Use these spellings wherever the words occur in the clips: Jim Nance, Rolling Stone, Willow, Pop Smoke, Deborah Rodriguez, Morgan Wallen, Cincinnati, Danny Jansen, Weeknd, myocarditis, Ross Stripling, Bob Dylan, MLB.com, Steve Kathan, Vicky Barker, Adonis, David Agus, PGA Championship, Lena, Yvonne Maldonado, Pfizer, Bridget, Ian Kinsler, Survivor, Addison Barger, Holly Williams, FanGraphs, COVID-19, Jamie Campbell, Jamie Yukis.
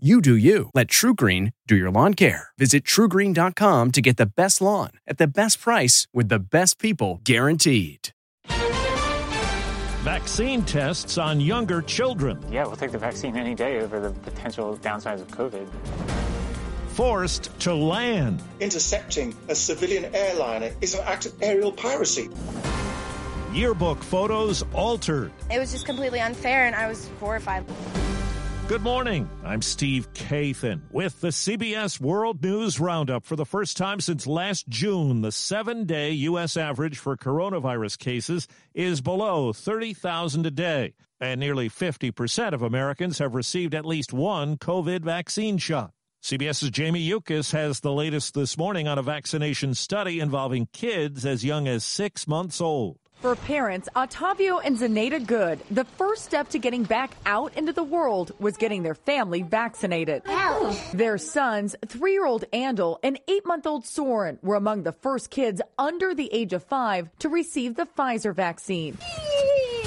You do you. Let TruGreen do your lawn care. Visit TruGreen.com to get the best lawn at the best price with the best people guaranteed. Vaccine tests on younger children. Yeah, we'll take the vaccine any day over the potential downsides of COVID. Forced to land. Intercepting a civilian airliner is an act of aerial piracy. Yearbook photos altered. It was just completely unfair, and I was horrified. Good morning. I'm Steve Kathan with the CBS World News Roundup. For the first time since last June, the 7-day U.S. average for coronavirus cases is below 30,000 a day, and nearly 50% of Americans have received at least one COVID vaccine shot. CBS's Jamie Yukis has the latest this morning on a vaccination study involving kids as young as 6 months old. For parents, Ottavio and Zenata Good, the first step to getting back out into the world was getting their family vaccinated. Ouch. Their sons, 3-year-old Andal and 8-month-old Soren, were among the first kids under the age of 5 to receive the Pfizer vaccine.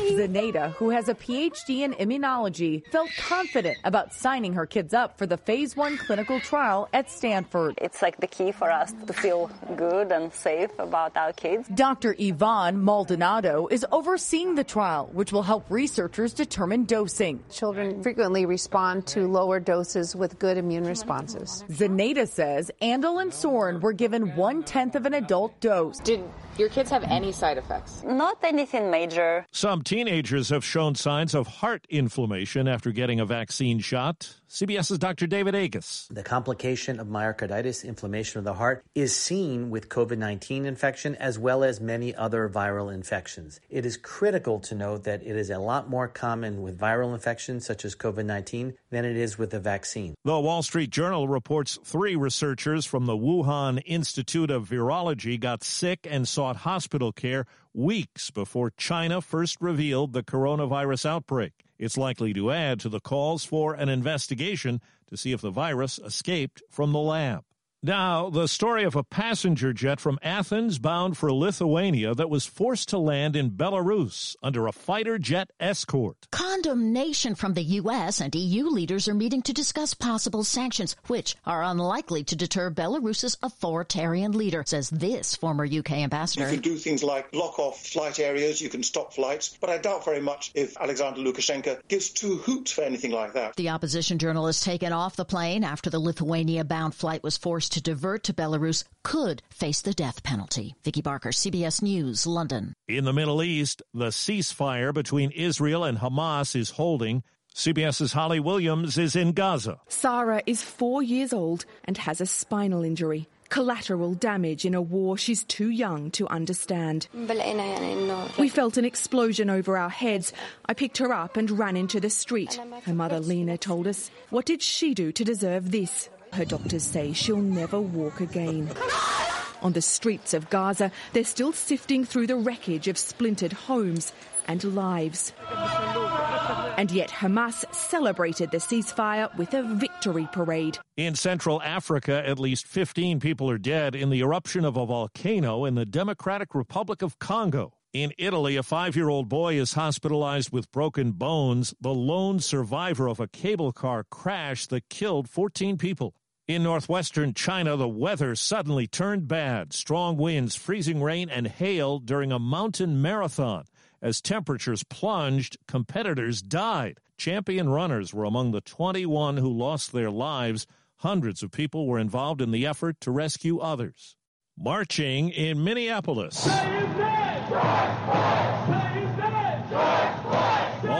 Zenata, who has a PhD in immunology, felt confident about signing her kids up for the phase 1 clinical trial at Stanford. It's like the key for us to feel good and safe about our kids. Dr. Yvonne Maldonado is overseeing the trial, which will help researchers determine dosing. Children frequently respond to lower doses with good immune responses. Zenata says Andal and Soren were given 1/10 of an adult dose. Did your kids have any side effects? Not anything major. Some teenagers have shown signs of heart inflammation after getting a vaccine shot. CBS's Dr. David Agus. The complication of myocarditis, inflammation of the heart, is seen with COVID-19 infection as well as many other viral infections. It is critical to note that it is a lot more common with viral infections such as COVID-19 than it is with the vaccine. The Wall Street Journal reports 3 researchers from the Wuhan Institute of Virology got sick and sought hospital care weeks before China first revealed the coronavirus outbreak. It's likely to add to the calls for an investigation to see if the virus escaped from the lab. Now, the story of a passenger jet from Athens bound for Lithuania that was forced to land in Belarus under a fighter jet escort. Condemnation from the U.S. and EU leaders are meeting to discuss possible sanctions, which are unlikely to deter Belarus's authoritarian leader, says this former U.K. ambassador. You can do things like block off flight areas, you can stop flights, but I doubt very much if Alexander Lukashenko gives two hoots for anything like that. The opposition journalist taken off the plane after the Lithuania-bound flight was forced to divert to Belarus could face the death penalty. Vicky Barker, CBS News, London. In the Middle East, the ceasefire between Israel and Hamas is holding. CBS's Holly Williams is in Gaza. Sarah is 4 years old and has a spinal injury, collateral damage in a war she's too young to understand. We felt an explosion over our heads. I picked her up and ran into the street. Her mother, Lena, told us. What did she do to deserve this? Her doctors say she'll never walk again. On the streets of Gaza, they're still sifting through the wreckage of splintered homes and lives. And yet Hamas celebrated the ceasefire with a victory parade. In Central Africa, at least 15 people are dead in the eruption of a volcano in the Democratic Republic of Congo. In Italy, a 5-year-old boy is hospitalized with broken bones, the lone survivor of a cable car crash that killed 14 people. In northwestern China, the weather suddenly turned bad. Strong winds, freezing rain, and hail during a mountain marathon. As temperatures plunged, competitors died. Champion runners were among the 21 who lost their lives. Hundreds of people were involved in the effort to rescue others. Marching in Minneapolis.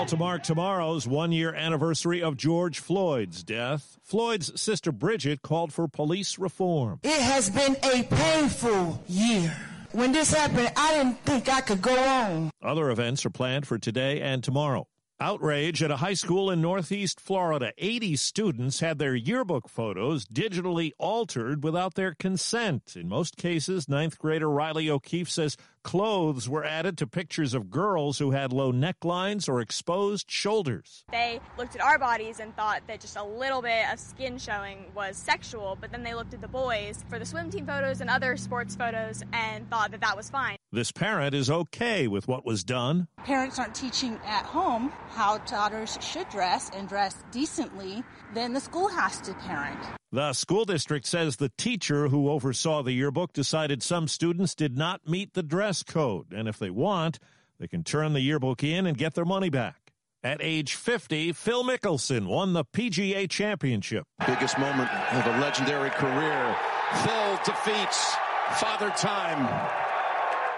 All to mark tomorrow's one-year anniversary of George Floyd's death. Floyd's sister Bridget called for police reform. It has been a painful year. When this happened, I didn't think I could go on. Other events are planned for today and tomorrow. Outrage at a high school in Northeast Florida. 80 students had their yearbook photos digitally altered without their consent. In most cases, ninth grader Riley O'Keefe says clothes were added to pictures of girls who had low necklines or exposed shoulders. They looked at our bodies and thought that just a little bit of skin showing was sexual, but then they looked at the boys for the swim team photos and other sports photos and thought that that was fine. This parent is okay with what was done. Parents aren't teaching at home how daughters should dress and dress decently, then the school has to parent. The school district says the teacher who oversaw the yearbook decided some students did not meet the dress code, and if they want, they can turn the yearbook in and get their money back. At age 50, Phil Mickelson won the PGA Championship. Biggest moment of a legendary career. Phil defeats Father Time.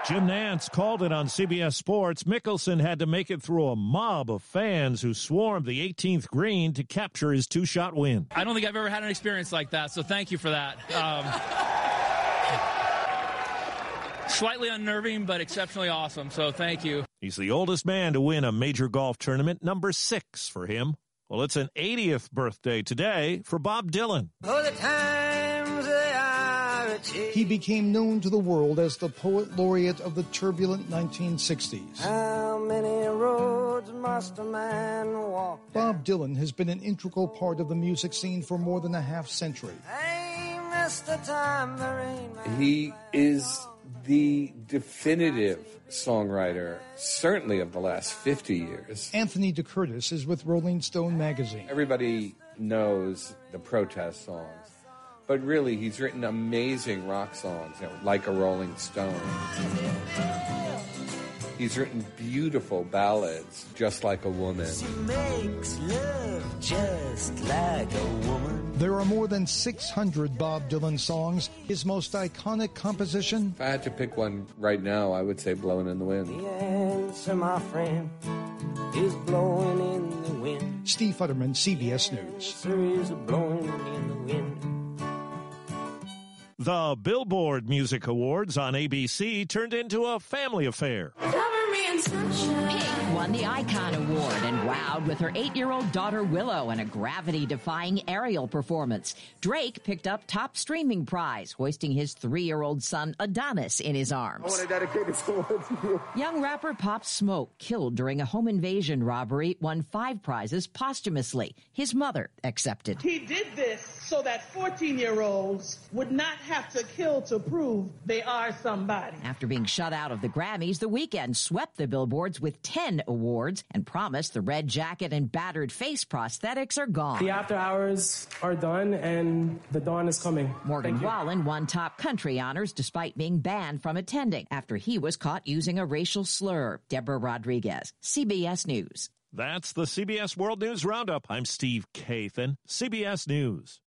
Jim Nance called it on CBS Sports. Mickelson had to make it through a mob of fans who swarmed the 18th green to capture his two-shot win. I don't think I've ever had an experience like that, so thank you for that. Slightly unnerving, but exceptionally awesome, so thank you. He's the oldest man to win a major golf tournament, number 6 for him. Well, it's an 80th birthday today for Bob Dylan. Oh, the times they are. He became known to the world as the poet laureate of the turbulent 1960s. How many roads must a man walk? Bob Dylan has been an integral part of the music scene for more than a half century. He is the definitive songwriter, certainly of the last 50 years. Anthony De Curtis is with Rolling Stone magazine. Everybody knows the protest songs. But really, he's written amazing rock songs, like a Rolling Stone. He's written beautiful ballads, Just Like a Woman. She makes love just like a woman. There are more than 600 Bob Dylan songs. His most iconic composition? If I had to pick one right now, I would say Blowing in the Wind. The answer, my friend, is blowing in the wind. Steve Futterman, CBS News. The answer is blowing in the wind. The Billboard Music Awards on ABC turned into a family affair. Cover me in sunshine. Pink won the Icon Award and wowed with her 8-year-old daughter Willow in a gravity-defying aerial performance. Drake picked up top streaming prize, hoisting his 3-year-old son Adonis in his arms. I want to dedicate this award to you. Young rapper Pop Smoke, killed during a home invasion robbery, won 5 prizes posthumously. His mother accepted. He did this so that 14-year-olds would not have to kill to prove they are somebody. After being shut out of the Grammys, The Weeknd swept the billboards with 10 awards and promised the red jacket and battered face prosthetics are gone. The after hours are done and the dawn is coming. Morgan Wallen won top country honors despite being banned from attending after he was caught using a racial slur. Deborah Rodriguez, CBS News. That's the CBS World News Roundup. I'm Steve Kathan, CBS News.